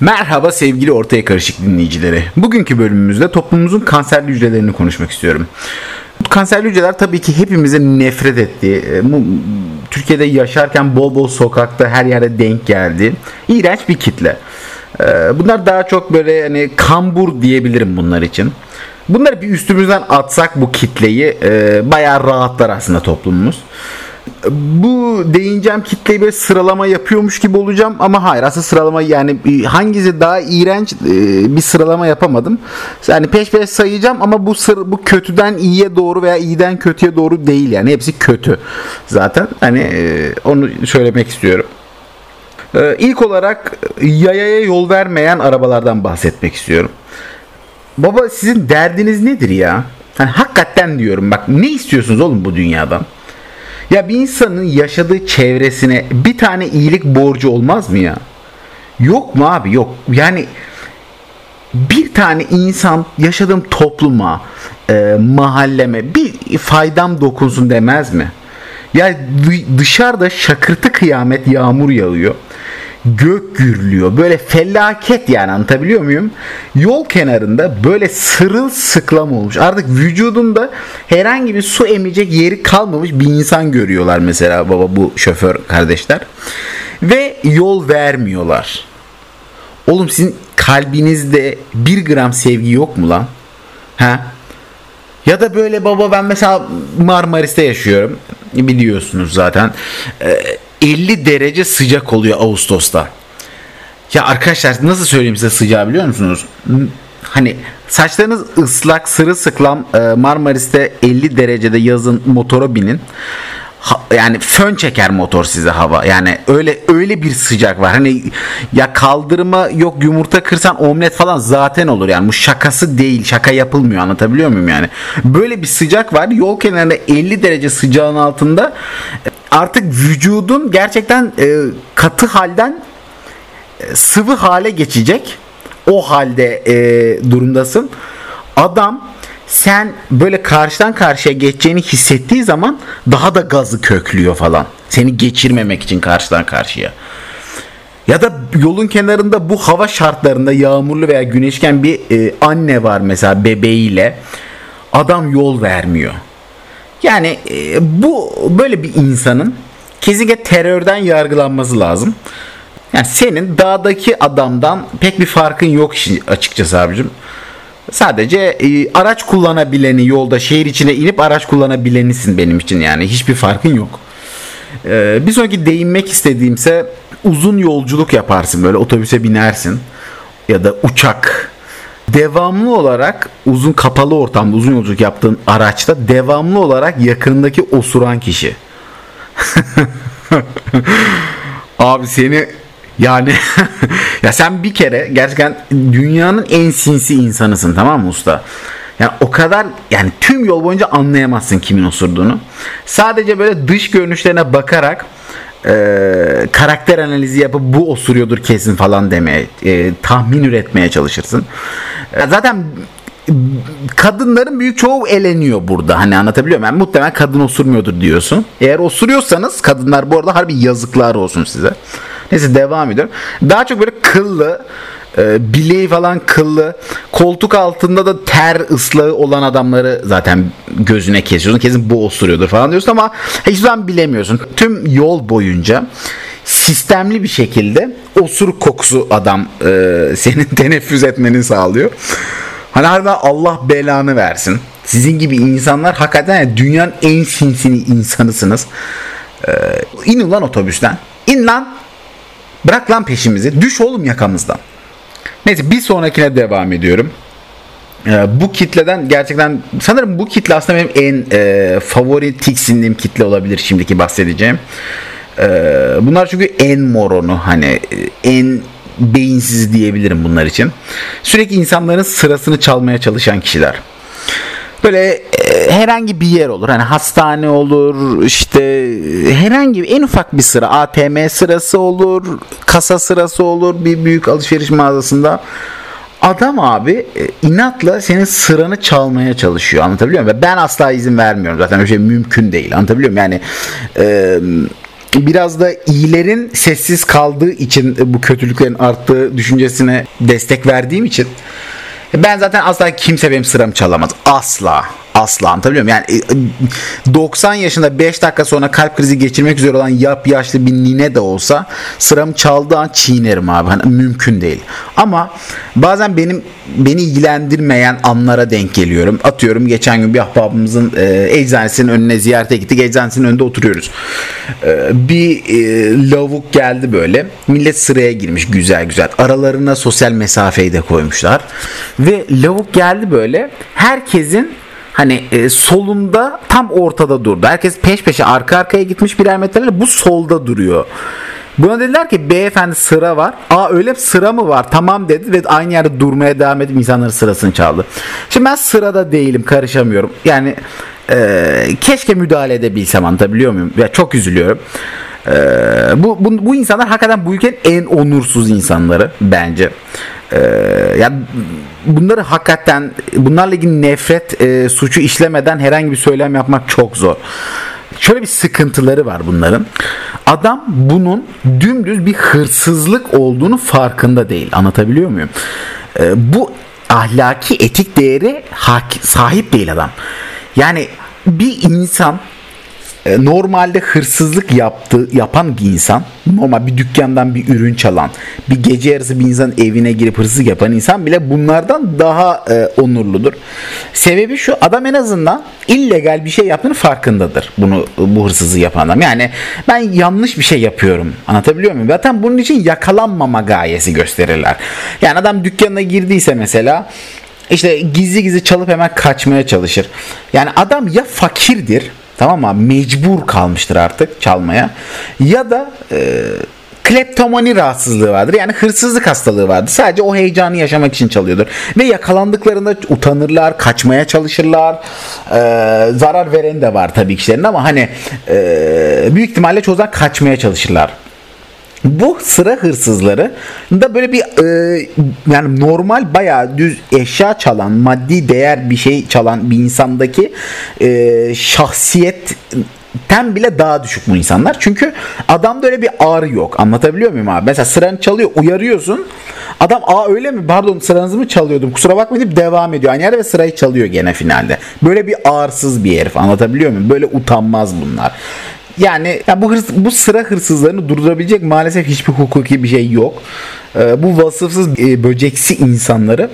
Merhaba sevgili Ortaya Karışık dinleyicileri. Bugünkü bölümümüzde toplumumuzun kanserli hücrelerini konuşmak istiyorum. Kanserli hücreler tabii ki hepimizin nefret ettiği, Türkiye'de yaşarken bol bol sokakta her yere denk geldi. İğrenç bir kitle. Bunlar daha çok böyle hani kambur diyebilirim bunlar için. Bunları bir üstümüzden atsak bu kitleyi bayağı rahatlar aslında toplumumuz. Bu değineceğim kitleyi böyle sıralama yapıyormuş gibi olacağım ama hayır, aslında sıralama yani hangisi daha iğrenç bir sıralama yapamadım. Yani peş peşe sayacağım ama bu kötüden iyiye doğru veya iyiden kötüye doğru değil, yani hepsi kötü zaten, hani onu söylemek istiyorum. İlk olarak yayaya yol vermeyen arabalardan bahsetmek istiyorum. Baba, sizin derdiniz nedir ya? Hani hakikaten diyorum, bak ne istiyorsunuz oğlum bu dünyadan? Ya bir insanın yaşadığı çevresine bir tane iyilik borcu olmaz mı ya? Yok mu abi? Yok. Yani bir tane insan yaşadığım topluma, mahalleme bir faydam dokunsun demez mi? Ya dışarıda şakırtı kıyamet yağmur yağıyor. Gök gürlüyor. Böyle felaket, yani anlatabiliyor muyum? Yol kenarında böyle sırılsıklam olmuş. Artık vücudunda herhangi bir su emecek yeri kalmamış bir insan görüyorlar mesela baba, bu şoför kardeşler. Ve yol vermiyorlar. Oğlum sizin kalbinizde bir gram sevgi yok mu lan? Ha? Ya da böyle baba, ben mesela Marmaris'te yaşıyorum. Biliyorsunuz zaten. 50 derece sıcak oluyor Ağustos'ta. Ya arkadaşlar nasıl söyleyeyim size sıcağı, biliyor musunuz? Hani saçlarınız ıslak, sırılsıklam Marmaris'te 50 derecede yazın motora binin. Yani fön çeker motor size hava. Yani öyle bir sıcak var. Hani ya kaldırıma yok, yumurta kırsan omlet falan zaten olur yani. Bu şakası değil. Şaka yapılmıyor. Anlatabiliyor muyum yani? Böyle bir sıcak var. Yol kenarında 50 derece sıcağın altında artık vücudun gerçekten katı halden sıvı hale geçecek. O halde durumdasın. Adam sen böyle karşıdan karşıya geçeceğini hissettiği zaman daha da gazı köklüyor falan. Seni geçirmemek için karşıdan karşıya. Ya da yolun kenarında bu hava şartlarında yağmurlu veya güneşken bir anne var mesela bebeğiyle. Adam yol vermiyor. Yani bu böyle bir insanın kesinlikle terörden yargılanması lazım. Yani senin dağdaki adamdan pek bir farkın yok açıkçası abicim. Sadece araç kullanabileni, yolda şehir içine inip araç kullanabilenisin benim için, yani hiçbir farkın yok. Bir sonraki değinmek istediğimse uzun yolculuk yaparsın, böyle otobüse binersin ya da uçak. Devamlı olarak uzun kapalı ortamda uzun yolculuk yaptığın araçta devamlı olarak yakınındaki osuran kişi. Abi seni yani ya sen bir kere gerçekten dünyanın en sinsi insanısın, tamam mı usta? Yani o kadar, yani tüm yol boyunca anlayamazsın kimin osurduğunu. Sadece böyle dış görünüşlerine bakarak karakter analizi yapıp bu osuruyordur kesin falan demeye, tahmin üretmeye çalışırsın. Zaten kadınların büyük çoğu eleniyor burada. Hani anlatabiliyor muyum? Yani muhtemelen kadın osurmuyordur diyorsun. Eğer osuruyorsanız kadınlar, bu arada harbi yazıklar olsun size. Neyse, devam ediyorum. Daha çok böyle kıllı, bileği falan kıllı, koltuk altında da ter ıslığı olan adamları zaten gözüne kesiyorsun. Kesin bu osuruyordur falan diyorsun ama hiç zaman bilemiyorsun. Tüm yol boyunca sistemli bir şekilde osur kokusu adam senin teneffüs etmeni sağlıyor. Hani harbiden Allah belanı versin. Sizin gibi insanlar hakikaten yani dünyanın en sinsini insanısınız. İn lan otobüsten. İn lan. Bırak lan peşimizi. Düş oğlum yakamızdan. Neyse, bir sonrakine devam ediyorum. Bu kitleden gerçekten sanırım bu kitle aslında benim en favori tiksindiğim kitle olabilir şimdiki bahsedeceğim. Bunlar çünkü en moronu, hani en beyinsiz diyebilirim bunlar için. Sürekli insanların sırasını çalmaya çalışan kişiler. Böyle herhangi bir yer olur. Hani hastane olur, işte herhangi en ufak bir sıra, ATM sırası olur, kasa sırası olur, bir büyük alışveriş mağazasında. Adam abi inatla senin sıranı çalmaya çalışıyor. Anlatabiliyor muyum? Ben asla izin vermiyorum. Zaten öyle şey mümkün değil. Anlatabiliyor muyum? Yani biraz da iyilerin sessiz kaldığı için bu kötülüklerin arttığı düşüncesine destek verdiğim için ben zaten asla kimse benim sıramı çalamaz. Asla. Asla, anlatabiliyor muyum? Yani 90 yaşında 5 dakika sonra kalp krizi geçirmek üzere olan yaşlı bir nine de olsa sıramı çaldığı an çiğnerim abi. Hani mümkün değil. Ama bazen beni ilgilendirmeyen anlara denk geliyorum. Atıyorum geçen gün bir ahbabımızın eczanesinin önüne ziyarete gittik. Eczanesinin önünde oturuyoruz. Bir lavuk geldi böyle. Millet sıraya girmiş güzel güzel. Aralarına sosyal mesafeyi de koymuşlar. Ve lavuk geldi böyle. Herkesin hani solunda tam ortada durdu. Herkes peş peşe arka arkaya gitmiş birer metrelerle, bu solda duruyor. Buna dediler ki beyefendi sıra var. Aa öyle bir sıra mı var? Tamam dedi ve aynı yerde durmaya devam edip insanların sırasını çaldı. Şimdi ben sırada değilim, karışamıyorum. Yani keşke müdahale edebilsem, anlatabiliyor muyum? Ya çok üzülüyorum. Bu insanlar hakikaten bu ülkenin en onursuz insanları bence. Yani bunları hakikaten, bunlarla ilgili nefret suçu işlemeden herhangi bir söylem yapmak çok zor. Şöyle bir sıkıntıları var bunların. Adam bunun dümdüz bir hırsızlık olduğunu farkında değil. Anlatabiliyor muyum? Bu ahlaki etik değeri sahip değil adam. Yani bir insan normalde hırsızlık yapan bir insan, normal bir dükkandan bir ürün çalan, bir gece yarısı bir insanın evine girip hırsızlık yapan insan bile bunlardan daha onurludur. Sebebi şu, adam en azından illegal bir şey yaptığını farkındadır. Bu hırsızlığı yapan adam. Yani ben yanlış bir şey yapıyorum. Anlatabiliyor muyum? Zaten bunun için yakalanmama gayesi gösterirler. Yani adam dükkanına girdiyse mesela işte gizli gizli çalıp hemen kaçmaya çalışır. Yani adam ya fakirdir, tamam mı? Mecbur kalmıştır artık çalmaya. Ya da kleptomani rahatsızlığı vardır. Yani hırsızlık hastalığı vardır. Sadece o heyecanı yaşamak için çalıyordur. Ve yakalandıklarında utanırlar, kaçmaya çalışırlar. Zarar veren de var tabii kişilerin ama hani büyük ihtimalle çoğu zaman kaçmaya çalışırlar. Bu sıra hırsızları da böyle bir yani normal bayağı düz eşya çalan, maddi değer bir şey çalan bir insandaki şahsiyetten bile daha düşük bu insanlar. Çünkü adamda öyle bir ağrı yok. Anlatabiliyor muyum abi? Mesela sıranı çalıyor, uyarıyorsun. Adam aa öyle mi? Pardon, sıranızı mı çalıyordum? Kusura bakmayın deyip devam ediyor. Aynı yerde ve sırayı çalıyor gene finalde. Böyle bir ağırsız bir herif. Anlatabiliyor muyum? Böyle utanmaz bunlar. Yani ya bu sıra hırsızlarını durdurabilecek maalesef hiçbir hukuki bir şey yok. Bu vasıfsız böceksi insanları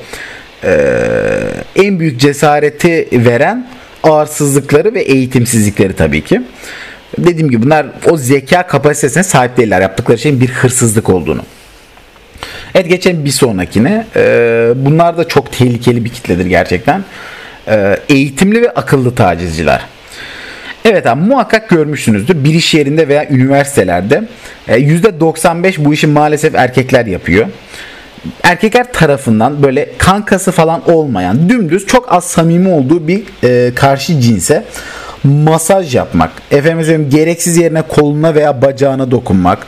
en büyük cesareti veren ağırsızlıkları ve eğitimsizlikleri tabii ki. Dediğim gibi bunlar o zeka kapasitesine sahip değiller. Yaptıkları şeyin bir hırsızlık olduğunu. Evet, geçelim bir sonrakine. Bunlar da çok tehlikeli bir kitledir gerçekten. Eğitimli ve akıllı tacizciler. Evet abi, muhakkak görmüşsünüzdür. Bir iş yerinde veya üniversitelerde %95 bu işi maalesef erkekler yapıyor. Erkekler tarafından böyle kankası falan olmayan, dümdüz çok az samimi olduğu bir karşı cinse masaj yapmak. Efendim söyleyeyim, gereksiz yerine koluna veya bacağına dokunmak.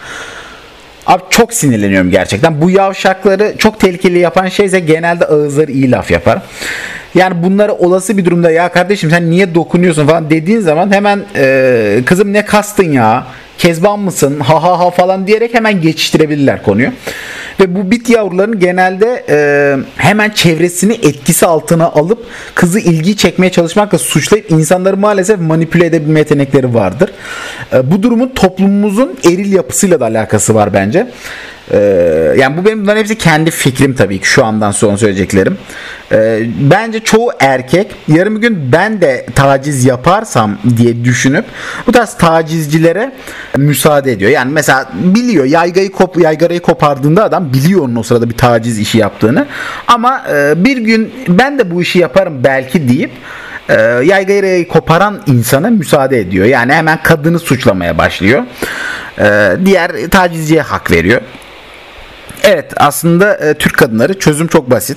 Abi çok sinirleniyorum gerçekten. Bu yavşakları çok tehlikeli yapan şeyse genelde ağızları iyi laf yapar. Yani bunlara olası bir durumda ya kardeşim sen niye dokunuyorsun falan dediğin zaman hemen kızım ne kastın ya, kezban mısın, ha ha ha falan diyerek hemen geçiştirebilirler konuyu. Ve bu bit yavrularının genelde hemen çevresini etkisi altına alıp kızı ilgiyi çekmeye çalışmakla suçlayıp insanları maalesef manipüle edebilme yetenekleri vardır. Bu durumun toplumumuzun eril yapısıyla da alakası var bence. Yani bu benim, bunların hepsi kendi fikrim tabii ki, şu andan sonra söyleyeceklerim. Bence çoğu erkek yarın bir gün ben de taciz yaparsam diye düşünüp bu tarz tacizcilere müsaade ediyor. Yani mesela biliyor, yaygarayı kopardığında adam biliyor onun o sırada bir taciz işi yaptığını. Ama bir gün ben de bu işi yaparım belki deyip yaygarayı koparan insana müsaade ediyor. Yani hemen kadını suçlamaya başlıyor. Diğer tacizciye hak veriyor. Evet, aslında Türk kadınları çözüm çok basit.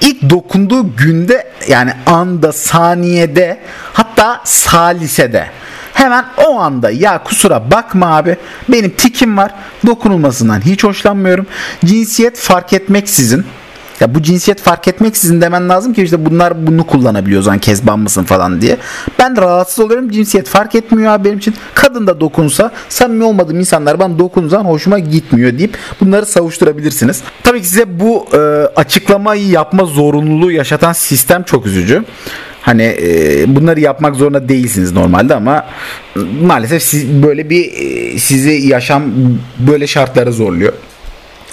İlk dokunduğu günde, yani anda, saniyede, hatta salisede hemen o anda ya kusura bakma abi benim tikim var, dokunulmasından hiç hoşlanmıyorum, cinsiyet fark etmeksizin Ya bu cinsiyet fark etmeksizin demen lazım ki işte bunlar bunu kullanabiliyor, o zaman kezban mısın falan diye. Ben de rahatsız oluyorum, cinsiyet fark etmiyor abi benim için. Kadın da dokunsa, samimi olmadığım insanlar bana dokunsan hoşuma gitmiyor deyip bunları savuşturabilirsiniz. Tabii ki size bu açıklamayı yapma zorunluluğu yaşatan sistem çok üzücü. Hani bunları yapmak zorunda değilsiniz normalde ama maalesef siz, böyle bir sizi yaşam böyle şartlara zorluyor.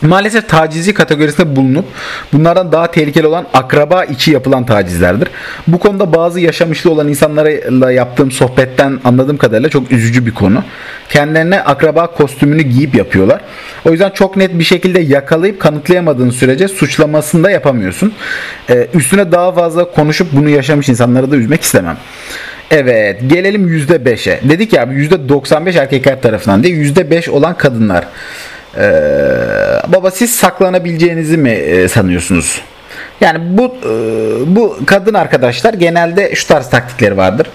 Maalesef tacizci kategorisinde bulunup bunlardan daha tehlikeli olan akraba içi yapılan tacizlerdir. Bu konuda bazı yaşamışlı olan insanlarla yaptığım sohbetten anladığım kadarıyla çok üzücü bir konu. Kendilerine akraba kostümünü giyip yapıyorlar. O yüzden çok net bir şekilde yakalayıp kanıtlayamadığın sürece suçlamasını da yapamıyorsun. Üstüne daha fazla konuşup bunu yaşamış insanları da üzmek istemem. Evet, gelelim %5'e. Dedik ya %95 erkekler tarafından değil, %5 olan kadınlar. Baba siz saklanabileceğinizi mi sanıyorsunuz? Yani bu kadın arkadaşlar genelde şu tarz taktikleri vardır.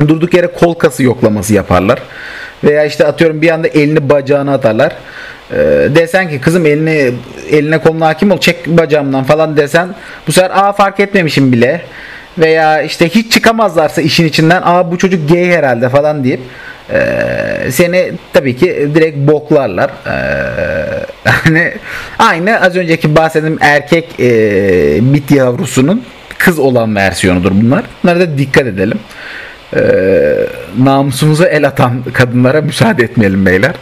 Durduk yere kol kası yoklaması yaparlar. Veya işte atıyorum bir anda elini bacağına atarlar. Desen ki kızım eline koluna hakim ol, çek bacağımdan falan desen, bu sefer fark etmemişim bile. Veya işte hiç çıkamazlarsa işin içinden bu çocuk gay herhalde falan deyip seni tabii ki direkt boklarlar. Hani aynı az önceki bahsettiğim erkek bit yavrusunun kız olan versiyonudur bunlar. Bunlara da dikkat edelim. Namusumuza el atan kadınlara müsaade etmeyelim beyler.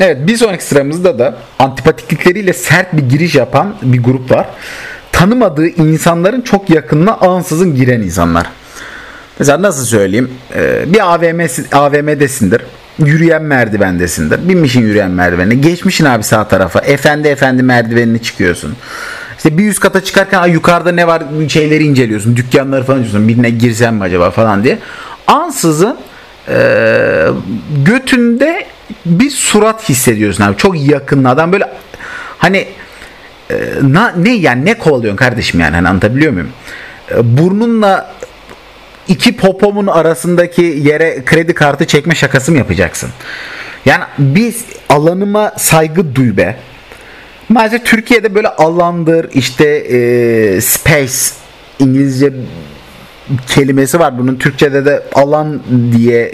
Evet, bir sonraki sıramızda da antipatiklikleriyle sert bir giriş yapan bir grup var. Tanımadığı insanların çok yakınına ansızın giren insanlar. Mesela nasıl söyleyeyim? Bir AVM'desindir. Yürüyen merdivendesindir. Binmişin yürüyen merdivenine. Geçmişin abi sağ tarafa. Efendi merdivenine çıkıyorsun. İşte bir üst kata çıkarken yukarıda ne var şeyleri inceliyorsun. Dükkanları falan inceliyorsun. Birine girsem mi acaba falan diye. Ansızın götünde bir surat hissediyorsun abi. Çok yakın adam böyle hani ne kovalıyorsun kardeşim yani, hani anlatabiliyor muyum? Burnunla iki popomun arasındaki yere kredi kartı çekme şakası mı yapacaksın? Yani biz alanıma saygı duy be. Maalesef Türkiye'de böyle alandır işte space İngilizce kelimesi var. Bunun Türkçe'de de alan diye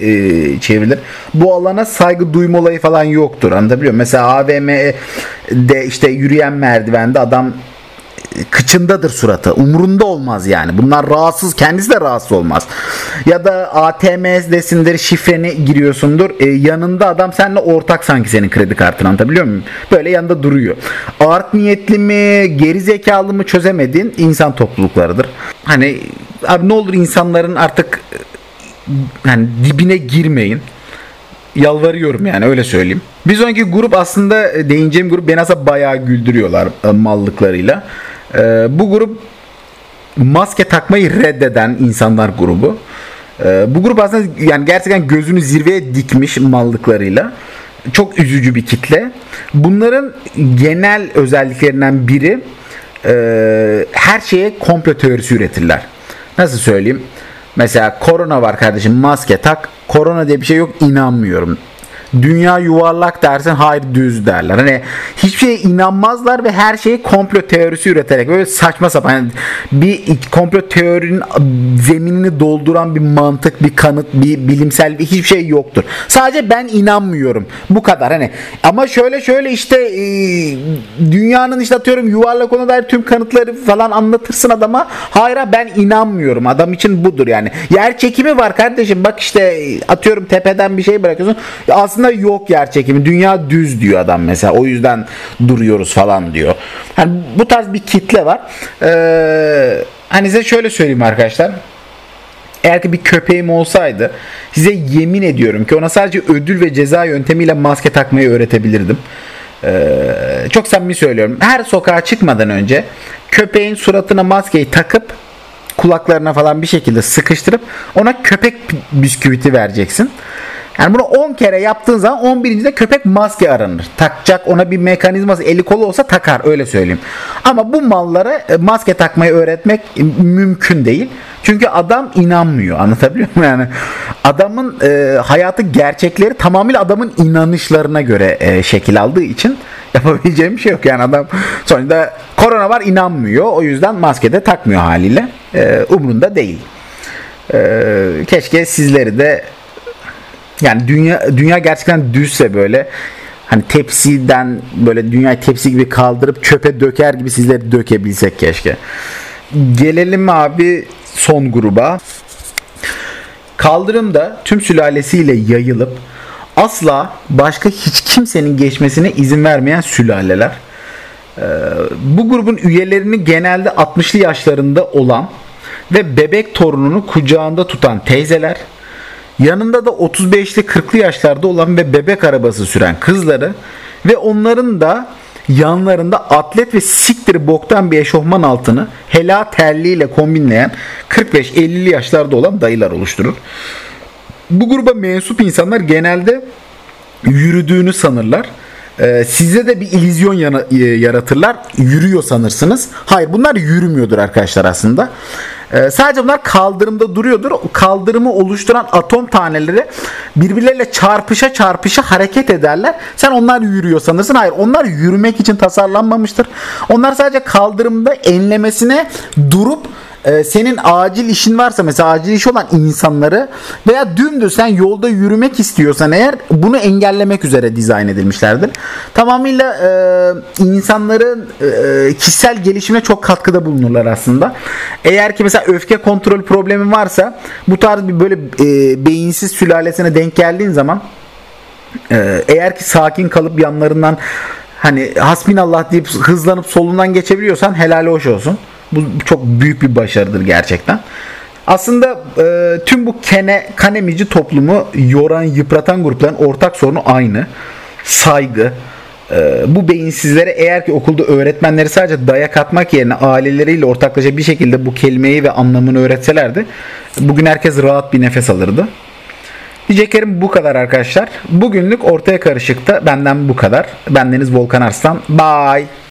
çevrilir. Bu alana saygı duyma olayı falan yoktur. Anlatabiliyor muyum? Mesela AVM'de işte yürüyen merdivende adam kıçındadır suratı. Umurunda olmaz yani. Bunlar rahatsız. Kendisi de rahatsız olmaz. Ya da ATM'desindir, şifreni giriyorsundur. Yanında adam seninle ortak sanki, senin kredi kartını, anlatabiliyor muyum? Böyle yanında duruyor. Art niyetli mi, geri zekalı mı çözemediğin insan topluluklarıdır. Hani abi ne olur insanların artık yani dibine girmeyin. Yalvarıyorum yani, öyle söyleyeyim. Bir sonraki grup aslında değineceğim grup, beni aslında bayağı güldürüyorlar mallıklarıyla. Bu grup maske takmayı reddeden insanlar grubu. Bu grup aslında yani gerçekten gözünü zirveye dikmiş mallıklarıyla. Çok üzücü bir kitle. Bunların genel özelliklerinden biri her şeye komplo teorisi üretirler. Nasıl söyleyeyim? Mesela korona var kardeşim, maske tak. Korona diye bir şey yok, inanmıyorum. Dünya yuvarlak dersin, hayır düz derler. Hani hiçbir şeye inanmazlar ve her şeyi komplo teorisi üreterek böyle saçma sapan yani bir komplo teorinin zeminini dolduran bir mantık, bir kanıt, bir bilimsel bir hiçbir şey yoktur. Sadece ben inanmıyorum. Bu kadar hani. Ama şöyle işte dünyanın işte atıyorum yuvarlak ona dair tüm kanıtları falan anlatırsın adama. Hayır ben inanmıyorum. Adam için budur yani. Yer çekimi var kardeşim. Bak işte atıyorum tepeden bir şey bırakıyorsun. Aslında yok yer çekimi, dünya düz diyor adam mesela, o yüzden duruyoruz falan diyor. Yani bu tarz bir kitle var. Hani size şöyle söyleyeyim arkadaşlar, eğer ki bir köpeğim olsaydı size yemin ediyorum ki ona sadece ödül ve ceza yöntemiyle maske takmayı öğretebilirdim. Çok samimi söylüyorum, her sokağa çıkmadan önce köpeğin suratına maskeyi takıp kulaklarına falan bir şekilde sıkıştırıp ona köpek bisküviti vereceksin. Yani bunu 10 kere yaptığın zaman 11. de köpek maske aranır. Takacak ona bir mekanizması, eli kolu olsa takar, öyle söyleyeyim. Ama bu mallara maske takmayı öğretmek mümkün değil. Çünkü adam inanmıyor. Anlatabiliyor muyum? Yani adamın hayatı, gerçekleri tamamıyla adamın inanışlarına göre şekil aldığı için yapabileceğim bir şey yok. Yani adam sonuçta korona var, inanmıyor. O yüzden maske de takmıyor haliyle. Umrunda değil. Keşke sizleri de, yani dünya gerçekten düzse böyle, hani tepsiden böyle dünyayı tepsi gibi kaldırıp çöpe döker gibi sizleri dökebilsek keşke. Gelelim abi son gruba. Kaldırımda tüm sülalesiyle yayılıp asla başka hiç kimsenin geçmesine izin vermeyen sülaleler. Bu grubun üyelerini genelde 60'lı yaşlarında olan ve bebek torununu kucağında tutan teyzeler, yanında da 35'li 40'lı yaşlarda olan ve bebek arabası süren kızları ve onların da yanlarında atlet ve siktir boktan bir eşofman altını helal terliğiyle kombinleyen 45-50'li yaşlarda olan dayılar oluşturur. Bu gruba mensup insanlar genelde yürüdüğünü sanırlar. Size de bir illüzyon yaratırlar. Yürüyor sanırsınız. Hayır, bunlar yürümüyordur arkadaşlar aslında. Sadece bunlar kaldırımda duruyordur. Kaldırımı oluşturan atom taneleri birbirleriyle çarpışa çarpışa hareket ederler. Sen onlar yürüyor sanırsın. Hayır, onlar yürümek için tasarlanmamıştır. Onlar sadece kaldırımda enlemesine durup senin acil işin varsa, mesela acil işi olan insanları veya dümdüz sen yolda yürümek istiyorsan eğer, bunu engellemek üzere dizayn edilmişlerdir. Tamamıyla insanların kişisel gelişime çok katkıda bulunurlar aslında. Eğer ki mesela öfke kontrol problemi varsa, bu tarz bir böyle beyinsiz sülalesine denk geldiğin zaman eğer ki sakin kalıp yanlarından hani hasbinallah deyip hızlanıp solundan geçebiliyorsan helal hoş olsun. Bu çok büyük bir başarıdır gerçekten. Aslında tüm bu kanemici toplumu yoran, yıpratan grupların ortak sorunu aynı. Saygı. Bu beyinsizlere eğer ki okulda öğretmenleri sadece dayak atmak yerine aileleriyle ortaklaşa bir şekilde bu kelimeyi ve anlamını öğretselerdi, bugün herkes rahat bir nefes alırdı. Diyeceklerim bu kadar arkadaşlar. Bugünlük Ortaya Karışık'ta benden bu kadar. Bendeniz Volkan Arslan. Bye.